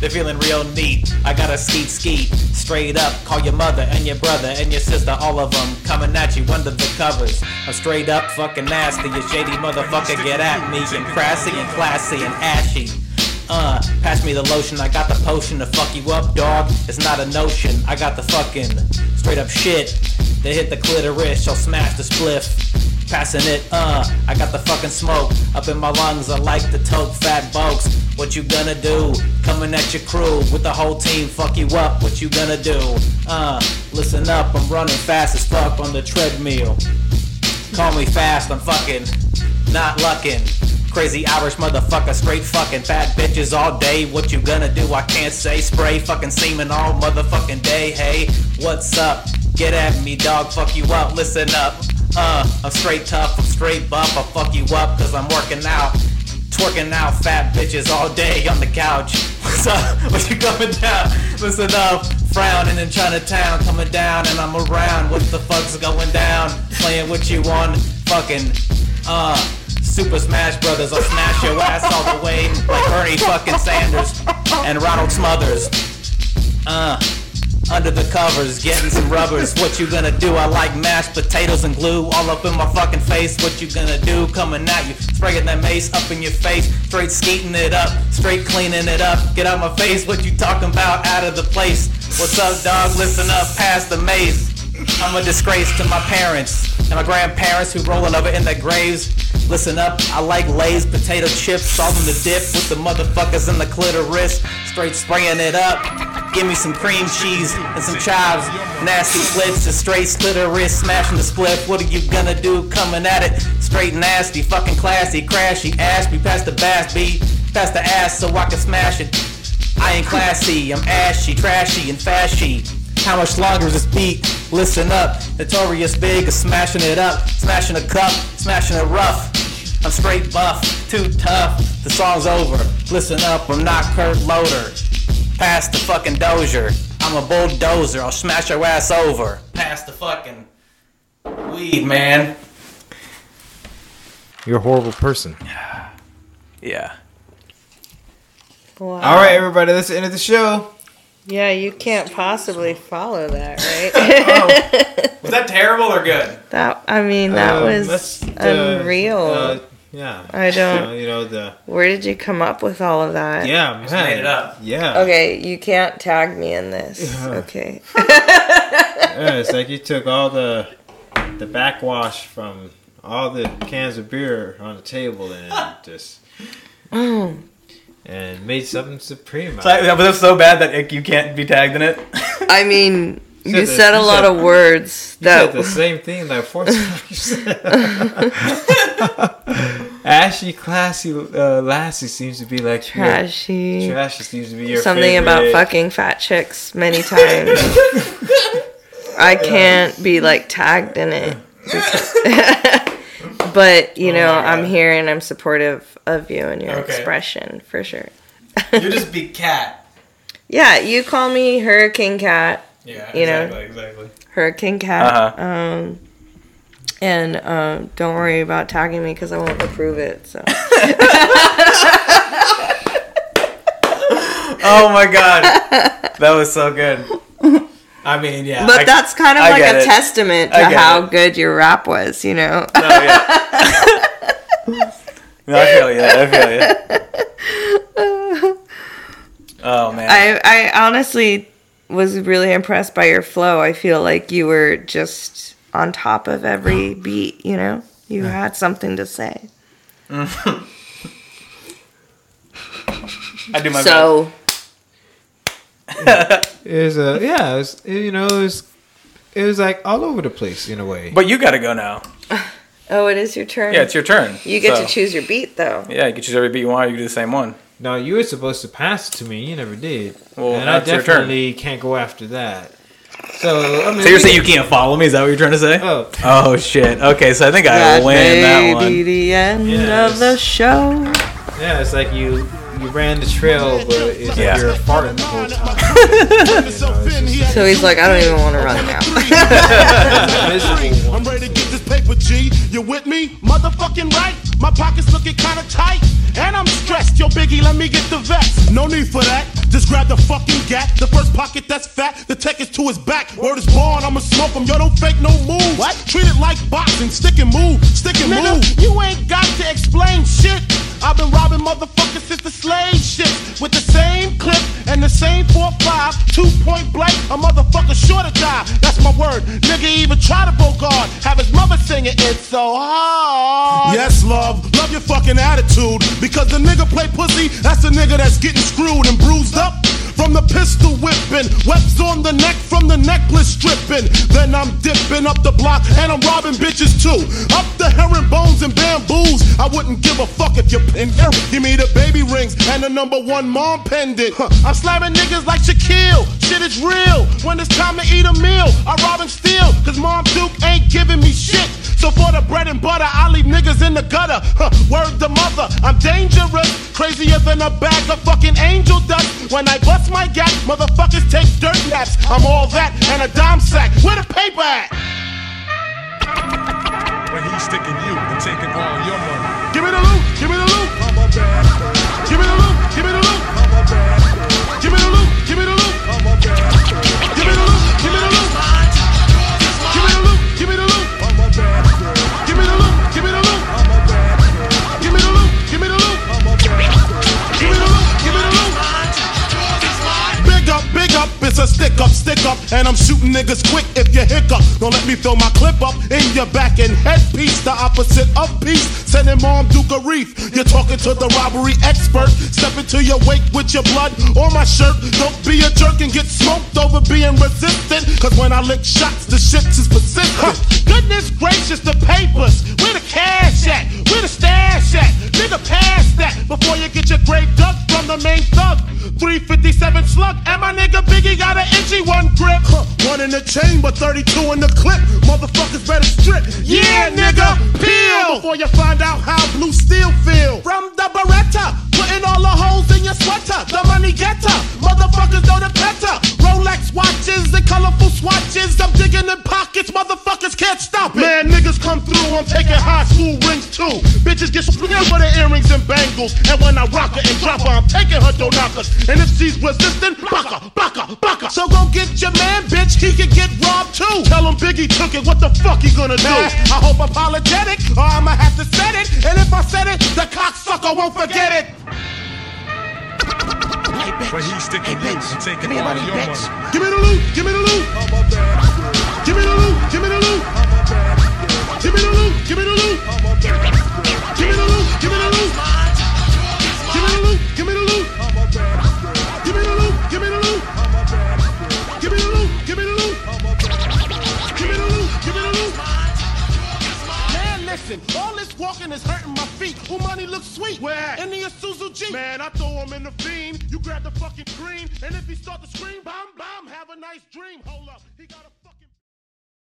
They're feeling real neat. I got a skeet. Straight up, call your mother and your brother and your sister, all of them coming at you under the covers. I'm straight up fucking nasty. You shady motherfucker, get at me. I'm crassy and classy and ashy. Pass me the lotion, I got the potion to fuck you up, dog. It's not a notion, I got the fucking straight up shit. They hit the clitoris, I'll smash the spliff. Passing it, I got the fucking smoke up in my lungs, I like to tote fat folks. What you gonna do? Coming at your crew with the whole team, fuck you up, what you gonna do? Listen up, I'm running fast as fuck on the treadmill. Call me fast, I'm fucking not luckin'. Crazy Irish motherfucker, straight fucking fat bitches all day. What you gonna do? I can't say. Spray fucking semen all motherfucking day. Hey, what's up? Get at me, dog. Fuck you up. Listen up. I'm straight tough. I'm straight buff. I'll fuck you up cause I'm working out. Twerking out fat bitches all day on the couch. What's up? What you coming down? Listen up. Frowning in Chinatown. Coming down and I'm around. What the fuck's going down? Playing with you on fucking, Super Smash Brothers, I'll smash your ass all the way like Bernie fucking Sanders and Ronald Smothers. Under the covers, getting some rubbers. What you gonna do? I like mashed potatoes and glue all up in my fucking face. What you gonna do? Coming at you, spraying that mace up in your face. Straight skeeting it up, straight cleaning it up. Get out my face, what you talking about? Out of the place. What's up, dog? Listen up, past the maze. I'm a disgrace to my parents and my grandparents who rolling over in their graves. Listen up, I like Lay's potato chips, salt in the dip with the motherfuckers in the clitoris. Straight spraying it up. Give me some cream cheese and some chives. Nasty flips to straight clitoris, smashing the split. What are you gonna do? Coming at it. Straight nasty, fucking classy, crashy, ash me past the bass beat, past the ass so I can smash it. I ain't classy, I'm ashy, trashy, and fashy. How much longer is this beat? Listen up, Notorious Big is smashing it up, smashing a cup, smashing it rough. I'm straight buff, too tough, the song's over. Listen up, I'm not Kurt Loder. Pass the fucking dozer, I'm a bulldozer, I'll smash your ass over. Pass the fucking weed, man. You're a horrible person. Yeah. Wow. Alright everybody, that's the end of the show. Yeah, you can't possibly follow that, right? Oh, was that terrible or good? That was unreal. Yeah. I don't. Where did you come up with all of that? Yeah, I just made it up. Yeah. Okay, you can't tag me in this. Yeah. Okay. Yeah, it's like you took all the backwash from all the cans of beer on the table and just. And made something supreme. So that was so bad that you can't be tagged in it. I mean, you said a lot of words. That said the same thing that 4 times. Ashy, classy, lassie seems to be like trashy. Trashy seems to be your something favorite. About fucking fat chicks many times. I can't be like tagged in it. But, I'm here and I'm supportive of you and your expression, for sure. You just be Cat. Yeah, you call me Hurricane Cat. Yeah, exactly. Hurricane Cat. Uh-huh. And don't worry about tagging me because I won't approve it, so. Oh, my God. That was so good. I mean, yeah. But that's kind of like a testament to how good your rap was, No, yeah. No, I feel you. Oh, man. I honestly was really impressed by your flow. I feel like you were just on top of every beat, You had something to say. I do my best. So... It was like all over the place in a way. But you gotta go now. Oh, it is your turn. Yeah, it's your turn. You get to choose your beat though. Yeah, you can choose every beat you want. You can do the same one. No, you were supposed to pass it to me. You never did. Well, and that's your turn. I definitely can't go after that. So, so you're saying you can't follow me? Is that what you're trying to say? Oh shit. Okay, so I think I win that one. That may be the end of the show. Yeah, it's like you ran the trail, but it's like you're farting the whole time. So he's like, I don't even want to run now. I'm ready to get this paper, G. You with me? Motherfucking right. My pockets looking kind of tight, and I'm stressed. Yo, Biggie, let me get the vest. No need for that. Just grab the fucking gat. The first pocket that's fat, the tech is to his back. Word is born, I'ma smoke him. Yo, don't fake no moves. What? Treat it like boxing, stick and move, stick and nigga, move. You ain't got to explain shit. I've been robbing motherfuckers since the slave shit. With the same clip and the same 4-5, 2 point blank, a motherfucker sure to die. That's my word. Nigga even try to bogard, have his mother singing it's so hard. Yes, love, love your fucking attitude. Because the nigga play pussy, that's the nigga that's getting screwed and bruised up from the pistol whipping, webs on the neck from the necklace stripping. Then I'm dipping up the block and I'm robbing bitches too. Up the herring bones and bamboos. I wouldn't give a fuck if you're in error. Give me the baby rings and the #1 mom pendant. I'm slamming niggas like Shaquille. Shit is real. When it's time to eat a meal, I rob and steal. Cause Mom Duke ain't giving me shit. So for the bread and butter, I leave niggas in the gutter. Word to mother, I'm dangerous. Crazier than a bag of fucking angel dust. When I bust my gap, motherfuckers take dirt naps. I'm all that and a dime sack. Where the paper at? When he's sticking you and taking all your money. Give me the loot, give me the loot. I'm a bastard. Give me the loot, give me the loot. I'm a bastard. Give me the loot, give me the loot. I'm a bastard. Give me the loot, give me the loot. Give me the loot, give me the loot. I'm a bastard. It's a stick up, and I'm shooting niggas quick if you hiccup. Don't let me throw my clip up in your back and headpiece, the opposite of peace. Sending Mom Duke a wreath. You're talking to the robbery expert. Step into your wake with your blood on my shirt. Don't be a jerk and get smoked over being resistant. Cause when I lick shots, the shit is persistent. Goodness gracious, the papers. Where the cash at? Where the stash at? Nigga, pass that before you get your grave dug from the main thug. 357 slug, and my nigga Biggie got an itchy one grip. One in the chamber, 32 in the clip. Motherfuckers better strip. Yeah, nigga, peel before you find out how blue steel feel. From the Beretta, putting all the holes in your sweater. The money getter, motherfuckers know the better. Rolex watches and colorful swatches. I'm digging in pockets, motherfuckers can't stop it. Man, niggas come through, I'm taking high school rings too. Bitches get screwed for their earrings and bangles. And when I rock her and drop her, I'm taking her dough knockers. And if she's resistant, block her, block her, block her. So go get your man, bitch, he can get robbed too. Tell him Biggie took it, what the fuck he gonna do? I hope apologetic, or I'ma have to set it. And if I said it, the cocksucker won't forget it. Hey, bitch. But he's sticking and taking all your money. Give me the loot, give me the loot. Give me the loot, give me the loot. Give me the loot, give me the loot. Give me the loot, give me the loot. Give me the loot, give me the loot. Give me the loot, give me the loot. Give me the loot, give me the loot. Give me the loot, give me the loot. Man, listen, all this walking is hurting my feet. Ooh, money looks sweet. Where? In the Isuzu Jeep. Man, I throw him in the fiend. You grab the fucking cream. And if he start to scream, bam, bam, have a nice dream. Hold up, he got a fucking...